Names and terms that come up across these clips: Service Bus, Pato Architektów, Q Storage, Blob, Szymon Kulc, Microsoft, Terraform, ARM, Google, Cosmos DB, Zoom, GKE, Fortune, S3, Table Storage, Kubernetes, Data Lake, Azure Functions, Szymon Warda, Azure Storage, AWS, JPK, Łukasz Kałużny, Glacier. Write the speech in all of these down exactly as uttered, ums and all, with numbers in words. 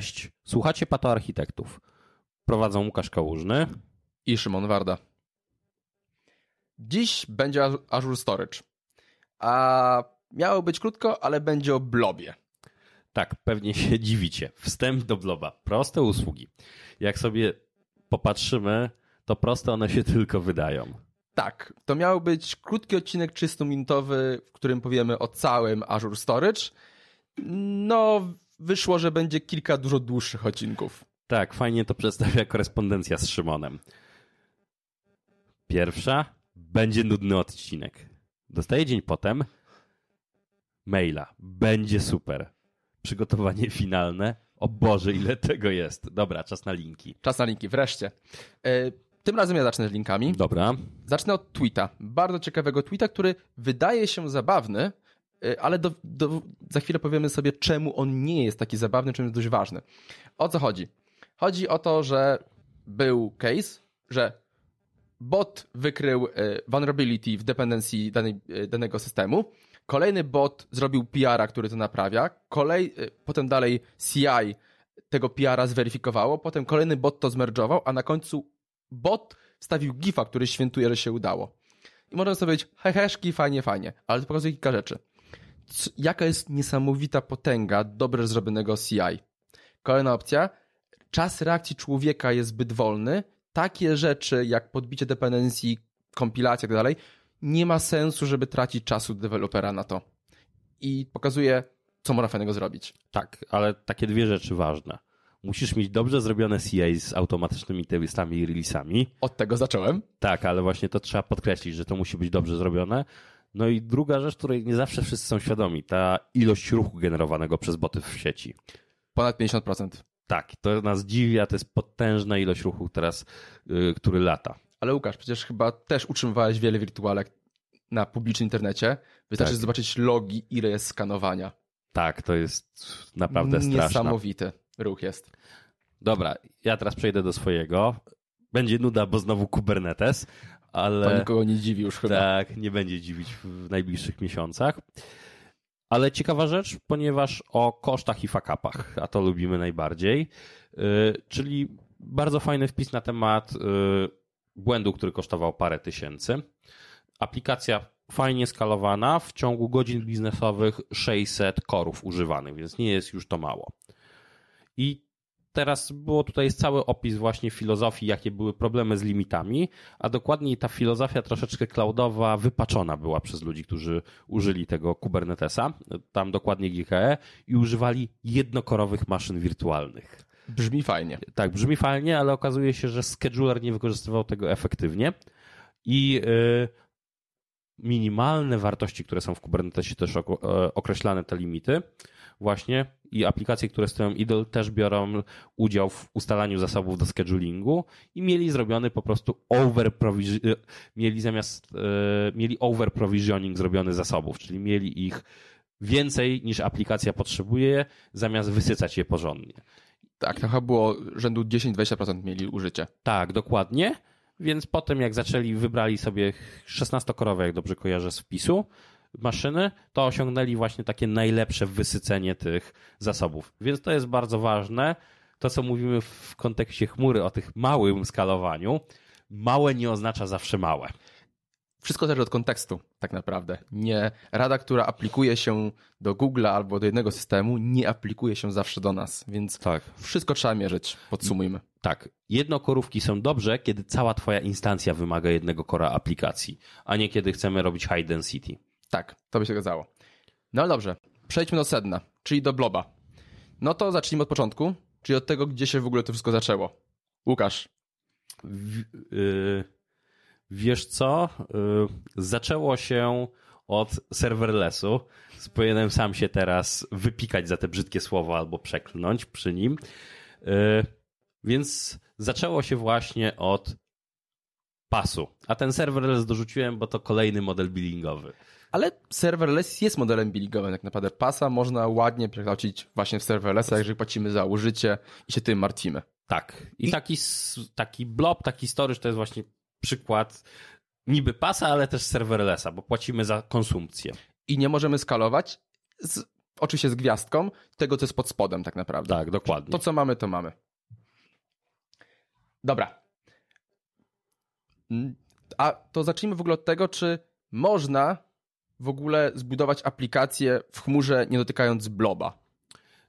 Cześć, słuchacie Pato Architektów. Prowadzą Łukasz Kałużny i Szymon Warda. Dziś będzie Azure Storage. A miało być krótko, ale będzie o Blobie. Tak, pewnie się dziwicie. Wstęp do Bloba. Proste usługi. Jak sobie popatrzymy, to proste one się tylko wydają. Tak, to miał być krótki odcinek trzystuminutowy, w którym powiemy o całym Azure Storage. No, wyszło, że będzie kilka dużo dłuższych odcinków. Tak, fajnie to przedstawia korespondencja z Szymonem. Pierwsza, będzie nudny odcinek. Dostaję dzień potem maila. Będzie super. Przygotowanie finalne. O Boże, ile tego jest. Dobra, czas na linki. Czas na linki, wreszcie. Yy, tym razem ja zacznę z linkami. Dobra. Zacznę od tweeta. Bardzo ciekawego tweeta, który wydaje się zabawny, yy, ale do, do, za chwilę powiemy sobie, czemu on nie jest taki zabawny, czym jest dość ważny. O co chodzi? Chodzi o to, że był case, że bot wykrył yy, vulnerability w dependencji danej, yy, danego systemu. Kolejny bot zrobił P R a, który to naprawia. Kolej, potem dalej C I tego P R a zweryfikowało. Potem kolejny bot to zmerdżował, a na końcu bot wstawił gifa, który świętuje, że się udało. I można sobie powiedzieć, heheszki, fajnie, fajnie. Ale to pokazuje kilka rzeczy. C- jaka jest niesamowita potęga dobrze zrobionego C I? Kolejna opcja. Czas reakcji człowieka jest zbyt wolny. Takie rzeczy jak podbicie dependencji, kompilacja i tak dalej, nie ma sensu, żeby tracić czasu dewelopera na to. I pokazuje, co można fajnego zrobić. Tak, ale takie dwie rzeczy ważne. Musisz mieć dobrze zrobione C I z automatycznymi testami i release'ami. Od tego zacząłem. Tak, ale właśnie to trzeba podkreślić, że to musi być dobrze zrobione. No i druga rzecz, której nie zawsze wszyscy są świadomi, ta ilość ruchu generowanego przez boty w sieci. Ponad pięćdziesiąt procent. Tak, to nas dziwi, a to jest potężna ilość ruchu teraz, yy, który lata. Ale Łukasz, przecież chyba też utrzymywałeś wiele wirtualek na publicznym internecie. Wystarczy tak zobaczyć logi, ile jest skanowania. Tak, to jest naprawdę straszne. Niesamowity ruch jest. Dobra, ja teraz przejdę do swojego. Będzie nuda, bo znowu Kubernetes, ale... To nikogo nie dziwi już chyba. Tak, nie będzie dziwić w najbliższych miesiącach. Ale ciekawa rzecz, ponieważ o kosztach i fuck-upach, a to lubimy najbardziej, yy, czyli bardzo fajny wpis na temat... Yy, błędu, który kosztował parę tysięcy. Aplikacja fajnie skalowana, w ciągu godzin biznesowych sześćset core'ów używanych, więc nie jest już to mało. I teraz było tutaj cały opis właśnie filozofii, jakie były problemy z limitami, a dokładniej ta filozofia troszeczkę cloudowa wypaczona była przez ludzi, którzy użyli tego Kubernetesa, tam dokładnie G K E, i używali jednokorowych maszyn wirtualnych. Brzmi fajnie. Tak, brzmi fajnie, ale okazuje się, że scheduler nie wykorzystywał tego efektywnie i yy, minimalne wartości, które są w Kubernetesie też określane, te limity właśnie i aplikacje, które stoją idle, też biorą udział w ustalaniu zasobów do schedulingu i mieli zrobiony po prostu over provisioning, mieli zamiast, yy, mieli over provisioning zrobiony zasobów, czyli mieli ich więcej niż aplikacja potrzebuje, zamiast wysycać je porządnie. Tak, to chyba było rzędu dziesięć do dwudziestu procent mieli użycie. Tak, dokładnie. Więc potem jak zaczęli, wybrali sobie szesnastokorowe, jak dobrze kojarzę z wpisu, maszyny, to osiągnęli właśnie takie najlepsze wysycenie tych zasobów. Więc to jest bardzo ważne. To, co mówimy w kontekście chmury o tych małym skalowaniu, małe nie oznacza zawsze małe. Wszystko zależy od kontekstu tak naprawdę. Nie, rada, która aplikuje się do Google'a albo do jednego systemu, nie aplikuje się zawsze do nas, więc tak, wszystko trzeba mierzyć, podsumujmy. Tak, jednokorówki są dobrze, kiedy cała twoja instancja wymaga jednego kora aplikacji, a nie kiedy chcemy robić high density. Tak, to by się zgadzało. No dobrze, przejdźmy do sedna, czyli do bloba. No to zacznijmy od początku, czyli od tego, gdzie się w ogóle to wszystko zaczęło. Łukasz. W, yy... Wiesz co? Zaczęło się od serverlessu. Powinienem sam się teraz wypikać za te brzydkie słowa albo przeklnąć przy nim. Więc zaczęło się właśnie od pasu. A ten serverless dorzuciłem, bo to kolejny model billingowy. Ale serverless jest modelem billingowym. Jak naprawdę pasa można ładnie przekształcić właśnie w serverlessa, jeżeli płacimy za użycie i się tym martwimy. Tak. I, I... Taki, taki blob, taki storage to jest właśnie przykład niby pasa, ale też serverlessa, bo płacimy za konsumpcję. I nie możemy skalować z oczywiście z gwiazdką, tego, co jest pod spodem tak naprawdę. Tak, dokładnie. To, co mamy, to mamy. Dobra. A to zacznijmy w ogóle od tego, czy można w ogóle zbudować aplikację w chmurze, nie dotykając bloba?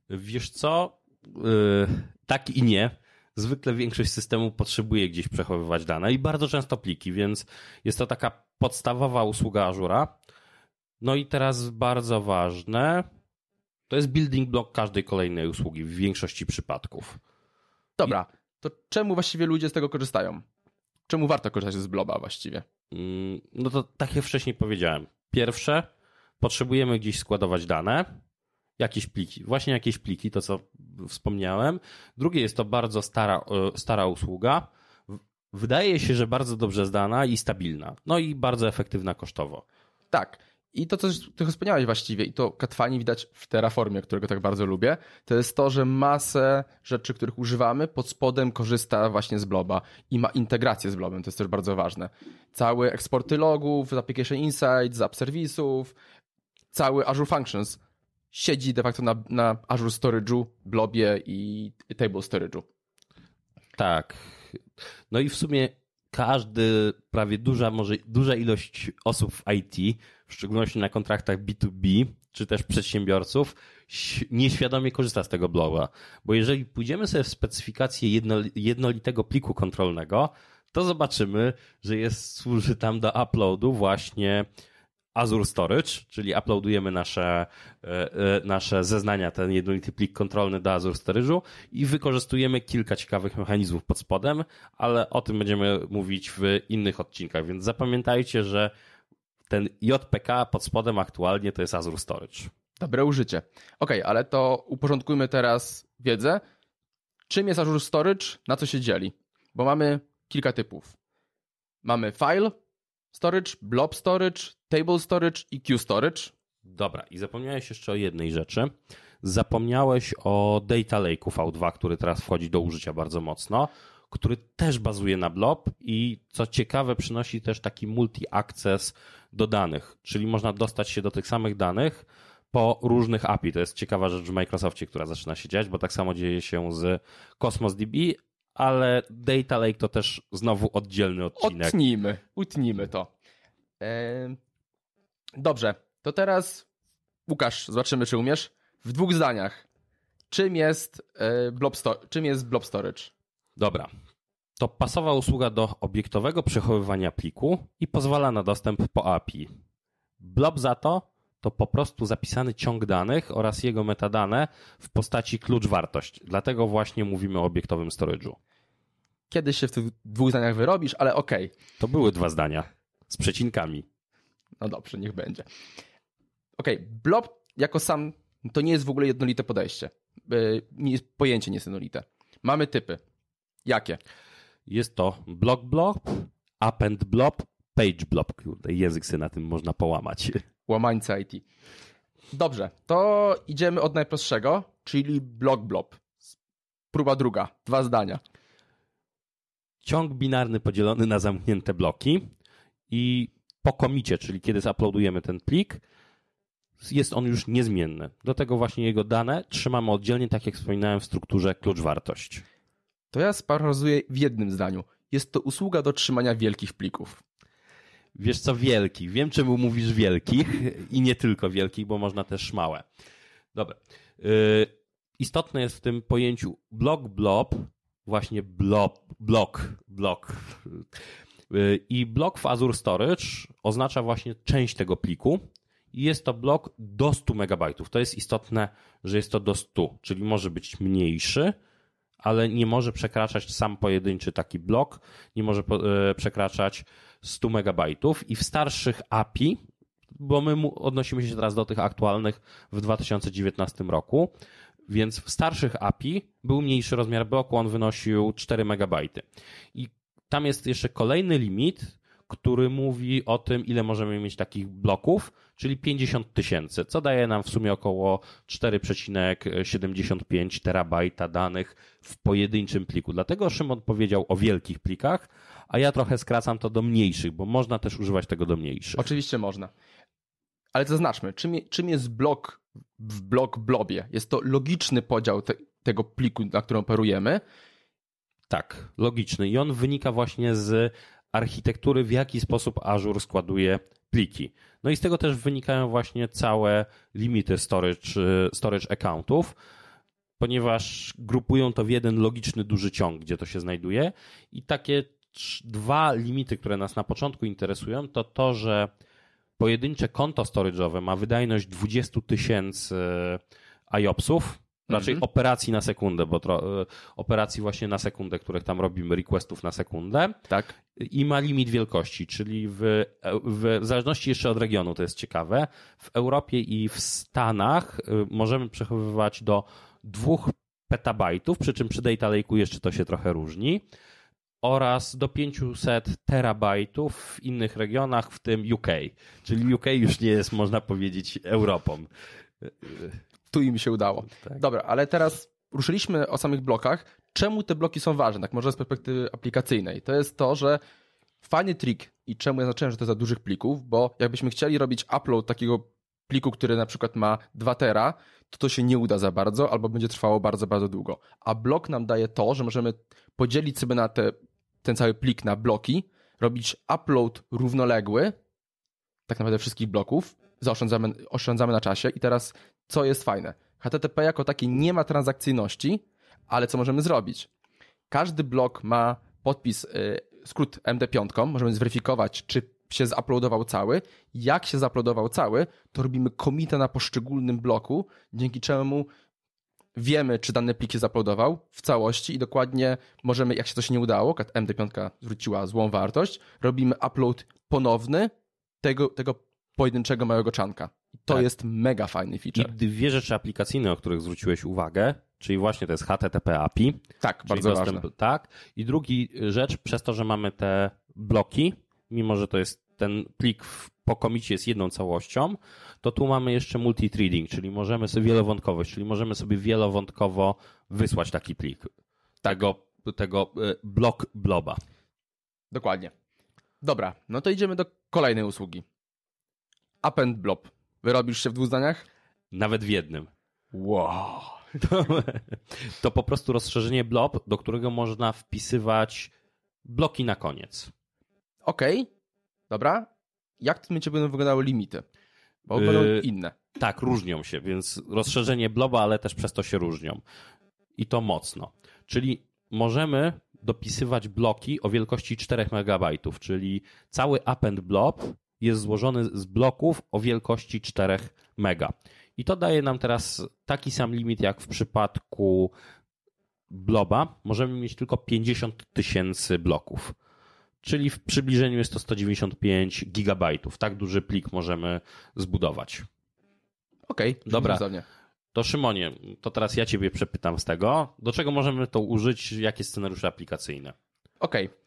Wiesz co? Yy, tak i nie. Zwykle większość systemów potrzebuje gdzieś przechowywać dane i bardzo często pliki, więc jest to taka podstawowa usługa Azure'a. No i teraz bardzo ważne, to jest building block każdej kolejnej usługi w większości przypadków. Dobra, I... to czemu właściwie ludzie z tego korzystają? Czemu warto korzystać z bloba właściwie? Yy, no to tak jak wcześniej powiedziałem. Pierwsze, potrzebujemy gdzieś składować dane, jakieś pliki, właśnie jakieś pliki, to co wspomniałem. Drugie, jest to bardzo stara, stara usługa. Wydaje się, że bardzo dobrze znana i stabilna. No i bardzo efektywna kosztowo. Tak. I to, co ty wspomniałeś właściwie, i to katwani widać w Terraformie, którego tak bardzo lubię, to jest to, że masę rzeczy, których używamy, pod spodem korzysta właśnie z bloba i ma integrację z blobem, to jest też bardzo ważne. Całe eksporty logów, z Application Insights, z app serwisów, cały Azure Functions siedzi de facto na, na Azure Storage'u, blobie i Table Storage'u. Tak. No i w sumie każdy, prawie duża, może duża ilość osób w I T, w szczególności na kontraktach B dwa B, czy też przedsiębiorców, nieświadomie korzysta z tego bloba. Bo jeżeli pójdziemy sobie w specyfikację jedno, jednolitego pliku kontrolnego, to zobaczymy, że jest, służy tam do uploadu właśnie Azure Storage, czyli uploadujemy nasze, nasze zeznania, ten jednolity plik kontrolny do Azure Storage'u i wykorzystujemy kilka ciekawych mechanizmów pod spodem, ale o tym będziemy mówić w innych odcinkach, więc zapamiętajcie, że ten J P K pod spodem aktualnie to jest Azure Storage. Dobre użycie. Okej, ale to uporządkujmy teraz wiedzę. Czym jest Azure Storage, na co się dzieli? Bo mamy kilka typów. Mamy file storage, blob storage, table storage i Q storage. Dobra, i zapomniałeś jeszcze o jednej rzeczy. Zapomniałeś o Data Lake'u V dwa, który teraz wchodzi do użycia bardzo mocno, który też bazuje na blob i co ciekawe przynosi też taki multi-access do danych, czyli można dostać się do tych samych danych po różnych A P I. To jest ciekawa rzecz w Microsoftie, która zaczyna się dziać, bo tak samo dzieje się z Cosmos D B, ale Data Lake to też znowu oddzielny odcinek. Utnijmy, utnijmy to. Eee, dobrze, to teraz Łukasz, zobaczymy czy umiesz. W dwóch zdaniach, czym jest, e, blob, sto- czym jest blob storage? Dobra, to pasowa usługa do obiektowego przechowywania pliku i pozwala na dostęp po A P I. Blob za to to po prostu zapisany ciąg danych oraz jego metadane w postaci klucz-wartość. Dlatego właśnie mówimy o obiektowym storage'u. Kiedyś się w tych dwóch zdaniach wyrobisz, ale okej. Okay. To były dwa zdania z przecinkami. No dobrze, niech będzie. Okej, okay. Blob jako sam to nie jest w ogóle jednolite podejście. Pojęcie nie jest jednolite. Mamy typy. Jakie? Jest to block blob, append blob, page blob. Kurde, język sobie na tym można połamać. Łamańca I T. Dobrze, to idziemy od najprostszego, czyli block blob. Próba druga, dwa zdania. Ciąg binarny podzielony na zamknięte bloki i po komicie, czyli kiedy uploadujemy ten plik, jest on już niezmienny. Do tego właśnie jego dane trzymamy oddzielnie, tak jak wspominałem, w strukturze klucz-wartość. To ja sparafrazuję w jednym zdaniu. Jest to usługa do trzymania wielkich plików. Wiesz co, wielkich. Wiem, czemu mówisz wielkich i nie tylko wielkich, bo można też małe. Dobra. Yy, istotne jest w tym pojęciu block blob, właśnie blob, block, block. Yy, I block w Azure Storage oznacza właśnie część tego pliku i jest to blok do stu megabajtów. To jest istotne, że jest to do stu, czyli może być mniejszy, ale nie może przekraczać sam pojedynczy taki blok, nie może przekraczać stu megabajtów i w starszych A P I, bo my odnosimy się teraz do tych aktualnych w dwa tysiące dziewiętnastym roku, więc w starszych A P I był mniejszy rozmiar bloku, on wynosił cztery megabajty. I tam jest jeszcze kolejny limit, który mówi o tym, ile możemy mieć takich bloków, czyli pięćdziesiąt tysięcy, co daje nam w sumie około cztery przecinek siedemdziesiąt pięć terabajta danych w pojedynczym pliku. Dlatego Szymon powiedział o wielkich plikach, a ja trochę skracam to do mniejszych, bo można też używać tego do mniejszych. Oczywiście można. Ale zaznaczmy, czym, czym jest blok w blok blobie? Jest to logiczny podział te, tego pliku, na którym operujemy. Tak, logiczny. I on wynika właśnie z architektury, w jaki sposób Azure składuje pliki. No i z tego też wynikają właśnie całe limity storage, storage accountów, ponieważ grupują to w jeden logiczny duży ciąg, gdzie to się znajduje. I takie dwa limity, które nas na początku interesują, to to, że pojedyncze konto storage'owe ma wydajność dwadzieścia tysięcy ajopsów, raczej mhm. operacji na sekundę, bo tro, operacji właśnie na sekundę, których tam robimy, requestów na sekundę. Tak. I ma limit wielkości, czyli w, w, w zależności jeszcze od regionu, to jest ciekawe, w Europie i w Stanach możemy przechowywać do dwóch petabajtów, przy czym przy Data Lake'u jeszcze to się trochę różni, oraz do pięćset terabajtów w innych regionach, w tym U K. Czyli U K już nie jest, można powiedzieć, Europą. Tu im się udało. Tak. Dobra, ale teraz ruszyliśmy o samych blokach. Czemu te bloki są ważne? Tak, może z perspektywy aplikacyjnej. To jest to, że fajny trik i czemu ja zacząłem, że to jest za dużych plików, bo jakbyśmy chcieli robić upload takiego pliku, który na przykład ma dwa tera, to to się nie uda za bardzo albo będzie trwało bardzo, bardzo długo. A blok nam daje to, że możemy podzielić sobie na te, ten cały plik na bloki, robić upload równoległy, tak naprawdę wszystkich bloków, zaoszczędzamy, oszczędzamy na czasie. I teraz co jest fajne? H T T P jako taki nie ma transakcyjności, ale co możemy zrobić? Każdy blok ma podpis, yy, skrót M D pięć, możemy zweryfikować, czy się zuploadował cały. Jak się zuploadował cały, to robimy commita na poszczególnym bloku, dzięki czemu wiemy, czy dany plik się zuploadował w całości i dokładnie możemy, jak się coś nie udało, M D pięć zwróciła złą wartość, robimy upload ponowny tego, tego pojedynczego małego czanka. To tak. Jest mega fajny feature. I dwie rzeczy aplikacyjne, o których zwróciłeś uwagę, czyli właśnie to jest H T T P A P I. Tak, bardzo dostęp, ważne. Tak. I drugi rzecz, przez to, że mamy te bloki, mimo że to jest ten plik po komicie jest jedną całością, to tu mamy jeszcze multithreading, czyli możemy sobie wielowątkowość, czyli możemy sobie wielowątkowo wysłać taki plik, tego, tego blok bloba. Dokładnie. Dobra, no to idziemy do kolejnej usługi. Append blob. Wyrobisz się w dwóch zdaniach? Nawet w jednym. Wow. To, to po prostu rozszerzenie blob, do którego można wpisywać bloki na koniec. Okej, okay, dobra. Jak w tym momencie będą wyglądały limity? Bo yy, będą inne. Tak, różnią się, więc rozszerzenie bloba, ale też przez to się różnią. I to mocno. Czyli możemy dopisywać bloki o wielkości cztery megabajty, czyli cały append blob jest złożony z bloków o wielkości cztery mega. I to daje nam teraz taki sam limit jak w przypadku bloba. Możemy mieć tylko pięćdziesiąt tysięcy bloków. Czyli w przybliżeniu jest to sto dziewięćdziesiąt pięć gigabajtów. Tak duży plik możemy zbudować. Okej, okay, dobra. To Szymonie, to teraz ja Ciebie przepytam z tego. Do czego możemy to użyć? Jakie scenariusze aplikacyjne? Okej. Okay.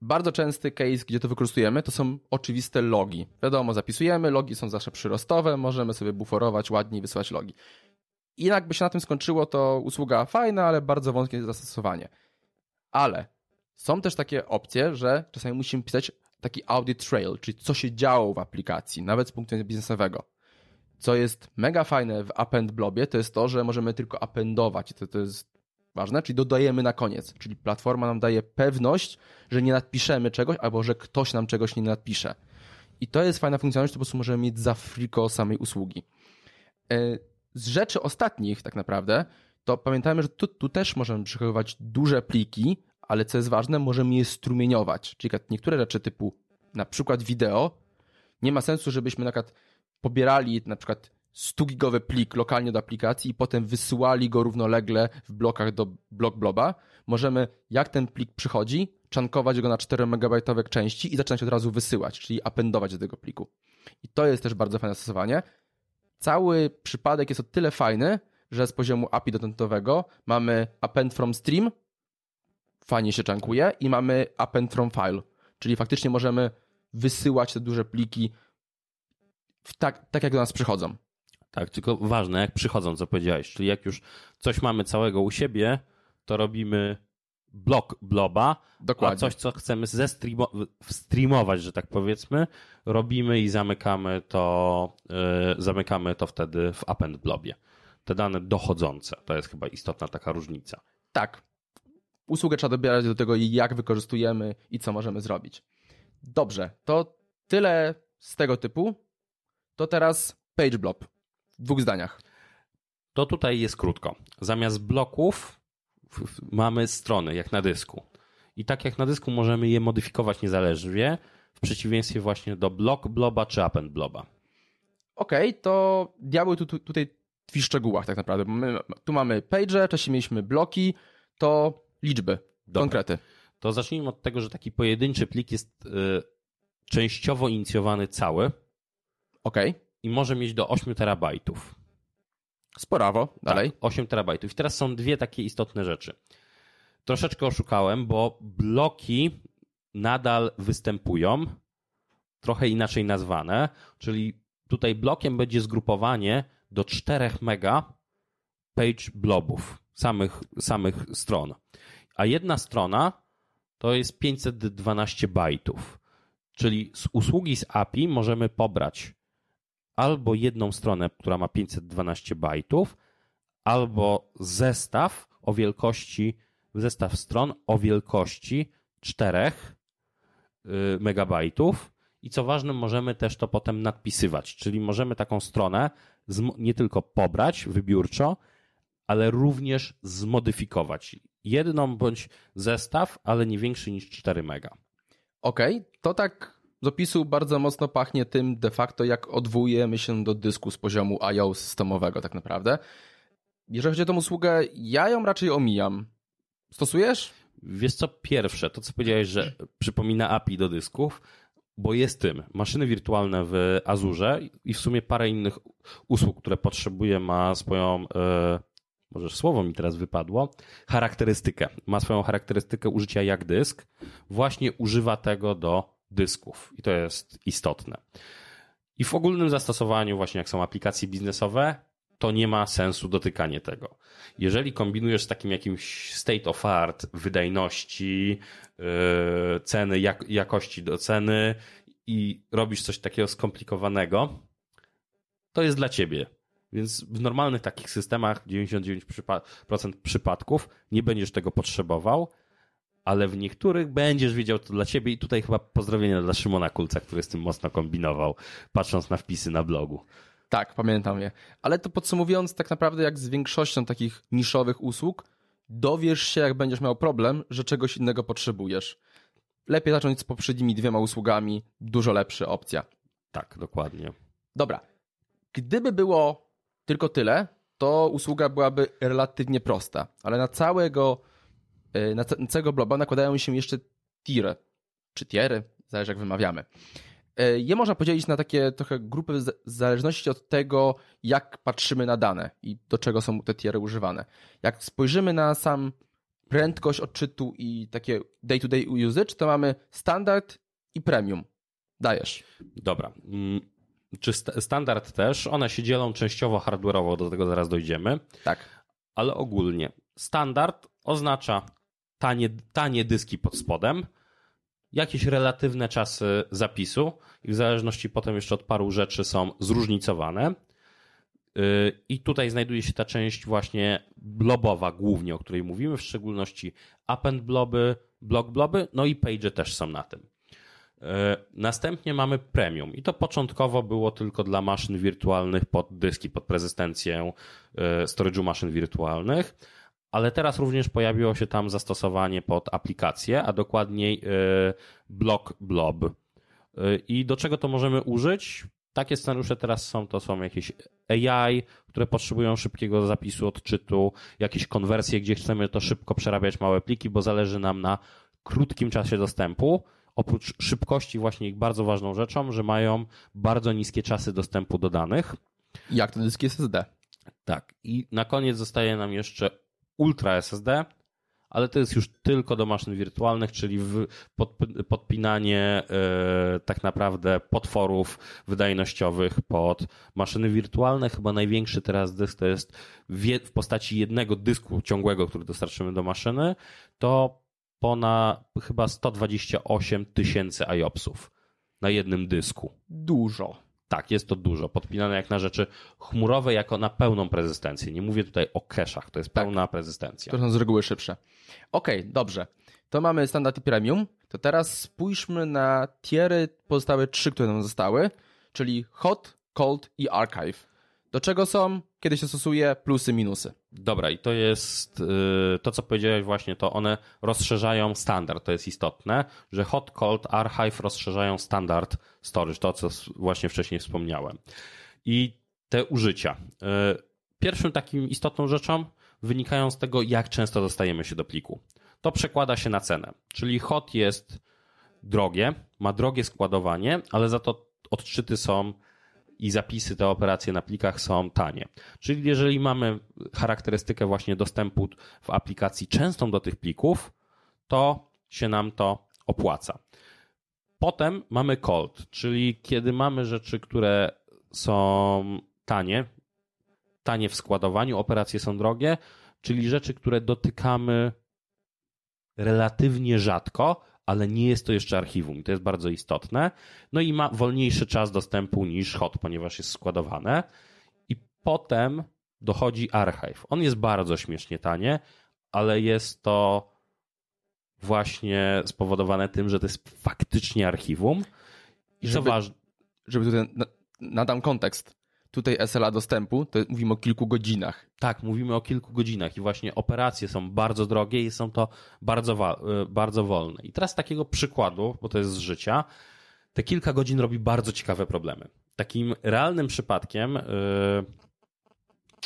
Bardzo częsty case, gdzie to wykorzystujemy, to są oczywiste logi. Wiadomo, zapisujemy, logi są zawsze przyrostowe, możemy sobie buforować ładnie i wysyłać logi. I jakby się na tym skończyło, to usługa fajna, ale bardzo wąskie zastosowanie. Ale są też takie opcje, że czasami musimy pisać taki audit trail, czyli co się działo w aplikacji, nawet z punktu widzenia biznesowego. Co jest mega fajne w append blobie, to jest to, że możemy tylko appendować. To, to jest ważne, czyli dodajemy na koniec. Czyli platforma nam daje pewność, że nie nadpiszemy czegoś, albo że ktoś nam czegoś nie nadpisze. I to jest fajna funkcjonalność, to po prostu możemy mieć za friko samej usługi. Z rzeczy ostatnich tak naprawdę, to pamiętajmy, że tu, tu też możemy przechowywać duże pliki, ale co jest ważne, możemy je strumieniować. Czyli niektóre rzeczy typu na przykład wideo, nie ma sensu, żebyśmy na przykład pobierali na przykład stu gigowy plik lokalnie do aplikacji i potem wysyłali go równolegle w blokach do blok bloba. Możemy, jak ten plik przychodzi, chunkować go na czteromegabajtowe części i zaczynać od razu wysyłać, czyli appendować do tego pliku. I to jest też bardzo fajne stosowanie. Cały przypadek jest o tyle fajny, że z poziomu A P I dotądowego mamy append from stream, fajnie się chunkuje i mamy append from file, czyli faktycznie możemy wysyłać te duże pliki w tak, tak, jak do nas przychodzą. Tak, tylko ważne, jak przychodzą, co powiedziałeś, czyli jak już coś mamy całego u siebie, to robimy blok Bloba, dokładnie, a coś, co chcemy zestreamo- streamować, że tak powiedzmy, robimy i zamykamy to, yy, zamykamy to wtedy w append blobie. Te dane dochodzące, to jest chyba istotna taka różnica. Tak. Usługę trzeba dobierać do tego, jak wykorzystujemy i co możemy zrobić. Dobrze, to tyle z tego typu. To teraz page blob w dwóch zdaniach. To tutaj jest krótko. Zamiast bloków mamy strony, jak na dysku. I tak jak na dysku możemy je modyfikować niezależnie, w przeciwieństwie właśnie do block bloba czy append bloba. Okej, okay, to diabeł tu, tu, tutaj tkwi w szczegółach tak naprawdę. My, tu mamy page, wcześniej mieliśmy bloki, to liczby, dobra, konkrety. To zacznijmy od tego, że taki pojedynczy plik jest y, częściowo inicjowany cały. Okej. Okay. I może mieć do ośmiu terabajtów. Sporawo, dalej. Tak, osiem terabajtów. I teraz są dwie takie istotne rzeczy. Troszeczkę oszukałem, bo bloki nadal występują, trochę inaczej nazwane, czyli tutaj blokiem będzie zgrupowanie do czterech mega page blobów, samych, samych stron. A jedna strona to jest pięćset dwanaście bajtów, czyli z usługi z A P I możemy pobrać albo jedną stronę, która ma pięćset dwanaście bajtów, albo zestaw o wielkości, zestaw stron o wielkości czterech megabajtów i co ważne, możemy też to potem nadpisywać, czyli możemy taką stronę nie tylko pobrać wybiórczo, ale również zmodyfikować. Jedną bądź zestaw, ale nie większy niż cztery mega. Okej, okay, to tak z opisu bardzo mocno pachnie tym de facto, jak odwołujemy się do dysku z poziomu I O systemowego tak naprawdę. Jeżeli chodzi o tę usługę, ja ją raczej omijam. Stosujesz? Wiesz co, pierwsze, to co powiedziałeś, że przypomina A P I do dysków, bo jest tym. Maszyny wirtualne w Azure i w sumie parę innych usług, które potrzebuje, ma swoją, yy, może słowo mi teraz wypadło, charakterystykę. Ma swoją charakterystykę użycia jak dysk. Właśnie używa tego do dysków i to jest istotne. I w ogólnym zastosowaniu właśnie jak są aplikacje biznesowe, to nie ma sensu dotykanie tego. Jeżeli kombinujesz z takim jakimś state of art wydajności, yy, ceny, jak, jakości do ceny i robisz coś takiego skomplikowanego, to jest dla ciebie. Więc w normalnych takich systemach dziewięćdziesiąt dziewięć procent przypadków nie będziesz tego potrzebował, ale w niektórych będziesz wiedział to dla ciebie i tutaj chyba pozdrowienia dla Szymona Kulca, który z tym mocno kombinował, patrząc na wpisy na blogu. Tak, pamiętam je. Ale to podsumowując, tak naprawdę jak z większością takich niszowych usług, dowiesz się, jak będziesz miał problem, że czegoś innego potrzebujesz. Lepiej zacząć z poprzednimi dwiema usługami, dużo lepsza opcja. Tak, dokładnie. Dobra, gdyby było tylko tyle, to usługa byłaby relatywnie prosta, ale na całego... Na całego bloba nakładają się jeszcze tiry, czy tiery, zależy jak wymawiamy. Je można podzielić na takie trochę grupy w zależności od tego, jak patrzymy na dane i do czego są te tiery używane. Jak spojrzymy na sam prędkość odczytu i takie day-to-day usage, to mamy standard i premium. Dajesz. Dobra. Czy st- standard też? One się dzielą częściowo hardware'owo, do tego zaraz dojdziemy. Tak. Ale ogólnie standard oznacza tanie, tanie dyski pod spodem, jakieś relatywne czasy zapisu i w zależności potem jeszcze od paru rzeczy są zróżnicowane. I tutaj znajduje się ta część właśnie blobowa głównie, o której mówimy, w szczególności append bloby, block bloby, no i page też są na tym. Następnie mamy premium i to początkowo było tylko dla maszyn wirtualnych pod dyski, pod prezystencję storage'u maszyn wirtualnych, ale teraz również pojawiło się tam zastosowanie pod aplikację, a dokładniej block blob. I do czego to możemy użyć? Takie scenariusze teraz są, to są jakieś A I, które potrzebują szybkiego zapisu, odczytu, jakieś konwersje, gdzie chcemy to szybko przerabiać małe pliki, bo zależy nam na krótkim czasie dostępu. Oprócz szybkości właśnie ich bardzo ważną rzeczą, że mają bardzo niskie czasy dostępu do danych. Jak to dyski S S D. Tak. I na koniec zostaje nam jeszcze Ultra S S D, ale to jest już tylko do maszyn wirtualnych, czyli podpinanie yy, tak naprawdę potworów wydajnościowych pod maszyny wirtualne. Chyba największy teraz dysk to jest w, w postaci jednego dysku ciągłego, który dostarczymy do maszyny, to ponad chyba sto dwadzieścia osiem tysięcy ajopsów na jednym dysku. Dużo. Tak, jest to dużo, podpinane jak na rzeczy chmurowe, jako na pełną prezystencję. Nie mówię tutaj o keszach, to jest tak, pełna prezystencja. To są z reguły szybsze. Okej, okay, dobrze. To mamy standard i premium. To teraz spójrzmy na tiery, pozostałe trzy, które nam zostały, czyli hot, cold i archive. Do czego są, kiedy się stosuje plusy, minusy? Dobra, i to jest yy, to, co powiedziałeś właśnie, to one rozszerzają standard, to jest istotne, że hot, cold, archive rozszerzają standard storage, to co właśnie wcześniej wspomniałem. I te użycia. Yy, pierwszym takim istotną rzeczą wynikają z tego, jak często dostajemy się do pliku. To przekłada się na cenę, czyli hot jest drogie, ma drogie składowanie, ale za to odczyty są i zapisy, te operacje na plikach są tanie. Czyli jeżeli mamy charakterystykę właśnie dostępu w aplikacji częstą do tych plików, to się nam to opłaca. Potem mamy cold, czyli kiedy mamy rzeczy, które są tanie, tanie w składowaniu, operacje są drogie, czyli rzeczy, które dotykamy relatywnie rzadko, ale nie jest to jeszcze archiwum i to jest bardzo istotne. No i ma wolniejszy czas dostępu niż hot, ponieważ jest składowane. I potem dochodzi archive. On jest bardzo śmiesznie tanie, ale jest to właśnie spowodowane tym, że to jest faktycznie archiwum. I żeby, co ważne... Żeby tutaj nadam kontekst. Tutaj S L A dostępu, to mówimy o kilku godzinach. Tak, mówimy o kilku godzinach i właśnie operacje są bardzo drogie i są to bardzo, bardzo wolne. I teraz z takiego przykładu, bo to jest z życia, te kilka godzin robi bardzo ciekawe problemy. Takim realnym przypadkiem yy,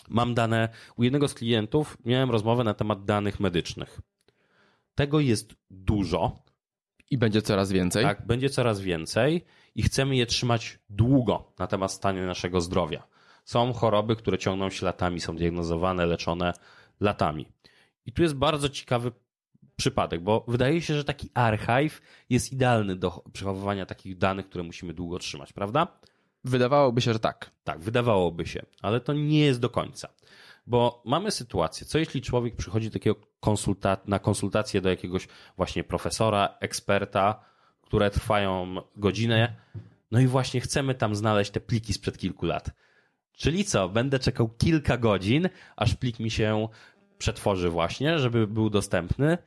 mam dane, u jednego z klientów miałem rozmowę na temat danych medycznych. Tego jest dużo. I będzie coraz więcej. Tak, będzie coraz więcej i chcemy je trzymać długo na temat stanu naszego zdrowia. Są choroby, które ciągną się latami, są diagnozowane, leczone latami. I tu jest bardzo ciekawy przypadek, bo wydaje się, że taki archive jest idealny do przechowywania takich danych, które musimy długo trzymać, prawda? Wydawałoby się, że tak. Tak, wydawałoby się, ale to nie jest do końca. Bo mamy sytuację, co jeśli człowiek przychodzi do takiego konsulta- na konsultację do jakiegoś właśnie profesora, eksperta, które trwają godzinę, no i właśnie chcemy tam znaleźć te pliki sprzed kilku lat. Czyli co, będę czekał kilka godzin, aż plik mi się przetworzy właśnie, żeby był dostępny?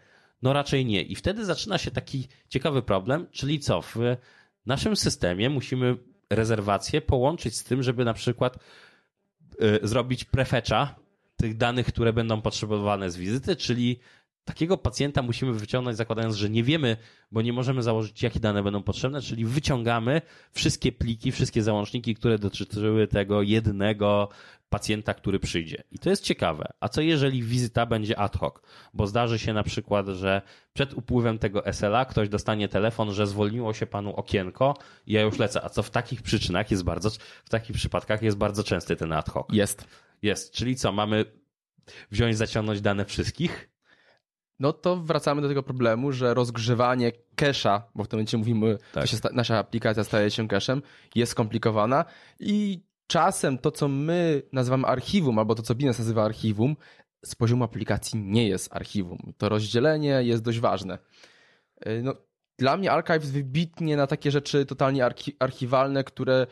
No raczej nie. I wtedy zaczyna się taki ciekawy problem, czyli co, w naszym systemie musimy rezerwację połączyć z tym, żeby na przykład y, zrobić prefetcha tych danych, które będą potrzebowane z wizyty, czyli takiego pacjenta musimy wyciągnąć, zakładając, że nie wiemy, bo nie możemy założyć, jakie dane będą potrzebne, czyli wyciągamy wszystkie pliki, wszystkie załączniki, które dotyczyły tego jednego pacjenta, który przyjdzie. I to jest ciekawe. A co jeżeli wizyta będzie ad hoc? Bo zdarzy się na przykład, że przed upływem tego S L A ktoś dostanie telefon, że zwolniło się panu okienko i ja już lecę. A co w takich przyczynach jest bardzo, w takich przypadkach jest bardzo częsty ten ad hoc. Jest. Jest. Czyli co, mamy wziąć, zaciągnąć dane wszystkich? No to wracamy do tego problemu, że rozgrzewanie kesha, bo w tym momencie mówimy, tak, że nasza aplikacja staje się keshem, jest skomplikowana i czasem to, co my nazywamy archiwum, albo to, co biznes nazywa archiwum, z poziomu aplikacji nie jest archiwum. To rozdzielenie jest dość ważne. No, dla mnie archive jest wybitnie na takie rzeczy totalnie archi- archiwalne, które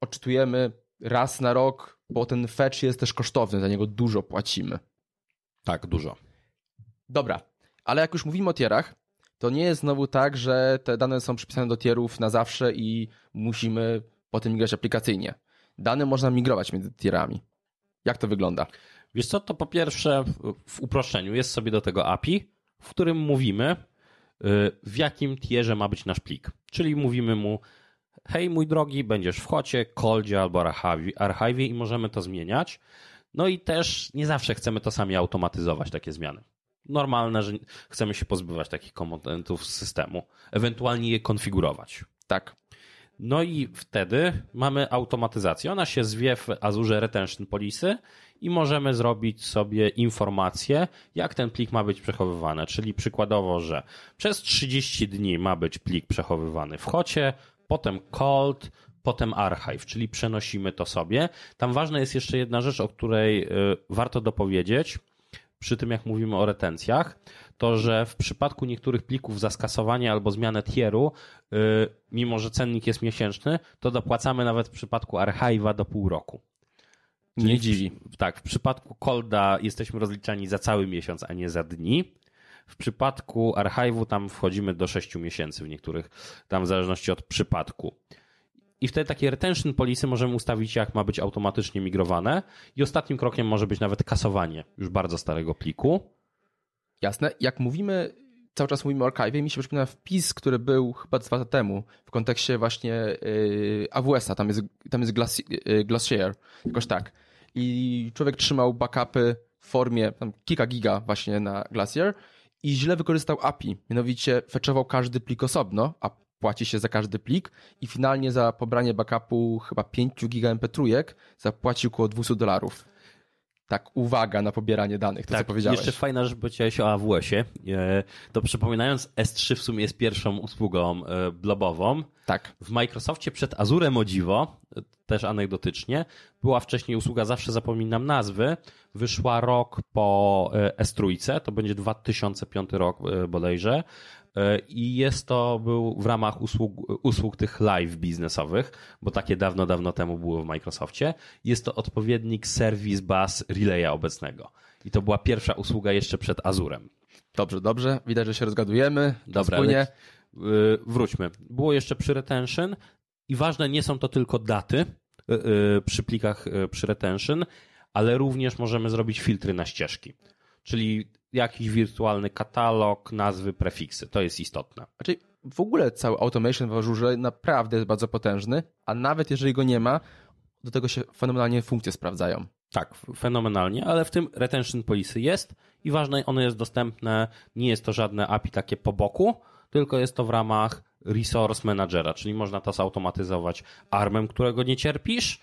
odczytujemy raz na rok, bo ten fetch jest też kosztowny, za niego dużo płacimy. Tak, dużo. Dobra, ale jak już mówimy o tierach, to nie jest znowu tak, że te dane są przypisane do tierów na zawsze i musimy potem migrać aplikacyjnie. Dane można migrować między tierami. Jak to wygląda? Wiesz co, to po pierwsze w uproszczeniu jest sobie do tego A P I, w którym mówimy, w jakim tierze ma być nasz plik. Czyli mówimy mu, hej mój drogi, będziesz w hocie, coldzie albo archive i możemy to zmieniać. No i też nie zawsze chcemy to sami automatyzować, takie zmiany. Normalne, że chcemy się pozbywać takich komponentów z systemu, ewentualnie je konfigurować. Tak. No i wtedy mamy automatyzację. Ona się zwie w Azure Retention Policy i możemy zrobić sobie informację, jak ten plik ma być przechowywany. Czyli przykładowo, że przez trzydzieści dni ma być plik przechowywany w hocie, potem cold, potem archive, czyli przenosimy to sobie. Tam ważna jest jeszcze jedna rzecz, o której warto dopowiedzieć. Przy tym, jak mówimy o retencjach, to że w przypadku niektórych plików za skasowanie albo zmianę tieru, yy, mimo że cennik jest miesięczny, to dopłacamy nawet w przypadku archive'a do pół roku. Czyli nie dziwi. W, tak, w przypadku Colda jesteśmy rozliczani za cały miesiąc, a nie za dni. W przypadku archive'u tam wchodzimy do sześciu miesięcy w niektórych, tam w zależności od przypadku. I wtedy takie retention policy możemy ustawić, jak ma być automatycznie migrowane. I ostatnim krokiem może być nawet kasowanie już bardzo starego pliku. Jasne. Jak mówimy, cały czas mówimy o archive, mi się przypomina wpis, który był chyba dwa lata temu w kontekście właśnie A W S-a. Tam jest, tam jest Glacier, jakoś tak. I człowiek trzymał backupy w formie tam kilka giga właśnie na Glacier i źle wykorzystał A P I. Mianowicie fetchował każdy plik osobno, a płaci się za każdy plik i finalnie za pobranie backupu chyba pięć giga M P trzy zapłacił około dwieście dolarów. Tak, uwaga na pobieranie danych, to tak, co powiedziałeś. Jeszcze fajna rzecz, bo powiedziałeś o A W S-ie, to przypominając, S trzy w sumie jest pierwszą usługą blobową. Tak. W Microsoftie przed Azurem, o dziwo, też anegdotycznie, była wcześniej usługa, zawsze zapominam nazwy, wyszła rok po S trzy, to będzie dwa tysiące piąty rok bodajże, i jest to, był w ramach usług, usług tych live biznesowych, bo takie dawno, dawno temu było w Microsoftie. Jest to odpowiednik Service Bus Relaya obecnego. I to była pierwsza usługa jeszcze przed Azurem. Dobrze, dobrze. Widać, że się rozgadujemy. Dobra, ale wróćmy. Było jeszcze przy retention i ważne nie są to tylko daty przy plikach przy retention, ale również możemy zrobić filtry na ścieżki. Czyli jakiś wirtualny katalog, nazwy, prefiksy. To jest istotne. Znaczy w ogóle cały automation w Azure naprawdę jest bardzo potężny, a nawet jeżeli go nie ma, do tego się fenomenalnie funkcje sprawdzają. Tak, fenomenalnie, ale w tym retention policy jest i ważne, ono jest dostępne, nie jest to żadne A P I takie po boku, tylko jest to w ramach resource managera, czyli można to zautomatyzować armem, którego nie cierpisz,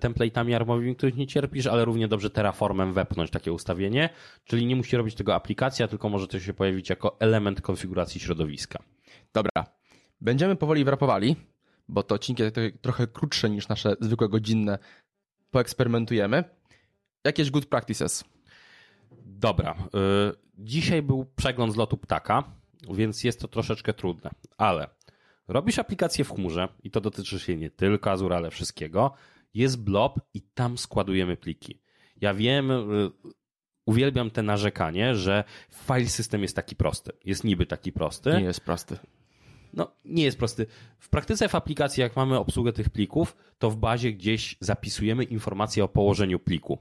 template'ami armowymi, których nie cierpisz, ale równie dobrze Terraformem wepnąć takie ustawienie, czyli nie musi robić tego aplikacja, tylko może to się pojawić jako element konfiguracji środowiska. Dobra, będziemy powoli wrapowali, bo to odcinki trochę krótsze niż nasze zwykłe godzinne. Poeksperymentujemy. Jakieś good practices? Dobra, dzisiaj był przegląd z lotu ptaka, więc jest to troszeczkę trudne, ale robisz aplikację w chmurze i to dotyczy się nie tylko Azure, ale wszystkiego. Jest blob i tam składujemy pliki. Ja wiem, uwielbiam te narzekanie, że file system jest taki prosty. Jest niby taki prosty. Nie jest prosty. No, nie jest prosty. W praktyce w aplikacji, jak mamy obsługę tych plików, to w bazie gdzieś zapisujemy informację o położeniu pliku.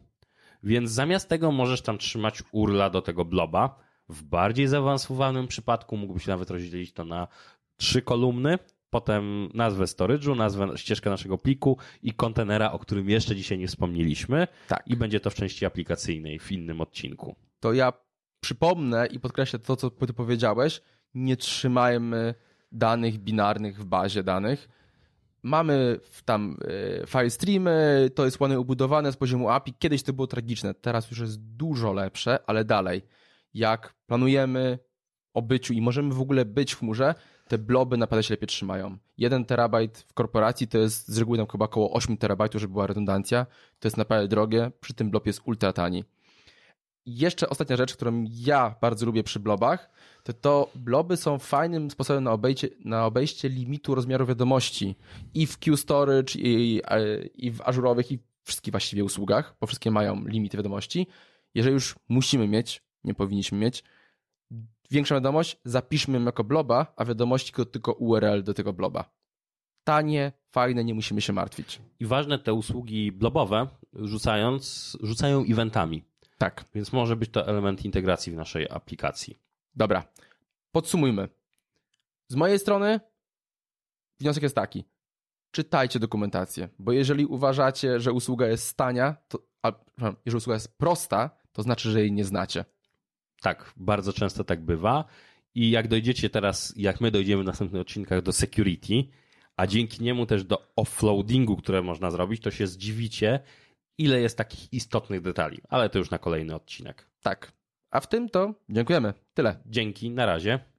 Więc zamiast tego możesz tam trzymać U R L-a do tego bloba. W bardziej zaawansowanym przypadku mógłbyś nawet rozdzielić to na trzy kolumny, potem nazwę storage'u, nazwę, ścieżkę naszego pliku i kontenera, o którym jeszcze dzisiaj nie wspomnieliśmy. Tak. I będzie to w części aplikacyjnej w innym odcinku. To ja przypomnę i podkreślę to, co ty powiedziałeś. Nie trzymajmy danych binarnych w bazie danych. Mamy tam file streamy, to jest ładnie ubudowane z poziomu A P I. Kiedyś to było tragiczne, teraz już jest dużo lepsze, ale dalej. Jak planujemy o byciu i możemy w ogóle być w chmurze, te bloby naprawdę się lepiej trzymają. jeden terabajt w korporacji to jest z reguły tam chyba około osiem terabajtów, żeby była redundancja. To jest naprawdę drogie, przy tym blob jest ultra tani. I jeszcze ostatnia rzecz, którą ja bardzo lubię przy blobach, to to bloby są fajnym sposobem na obejście, na obejście limitu rozmiaru wiadomości i w Q Storage, i, i w ażurowych, i wszystkich właściwie usługach, bo wszystkie mają limit wiadomości. Jeżeli już musimy mieć, nie powinniśmy mieć, większą wiadomość, zapiszmy ją jako bloba, a wiadomości tylko U R L do tego bloba. Tanie, fajne, nie musimy się martwić. I ważne, te usługi blobowe rzucając, rzucają eventami. Tak. Więc może być to element integracji w naszej aplikacji. Dobra, podsumujmy. Z mojej strony wniosek jest taki. Czytajcie dokumentację, bo jeżeli uważacie, że usługa jest tania, to, a, jeżeli usługa jest prosta, to znaczy, że jej nie znacie. Tak, bardzo często tak bywa i jak dojdziecie teraz, jak my dojdziemy w następnych odcinkach do security, a dzięki niemu też do offloadingu, które można zrobić, to się zdziwicie, ile jest takich istotnych detali, ale to już na kolejny odcinek. Tak, a w tym to dziękujemy. Tyle. Dzięki, na razie.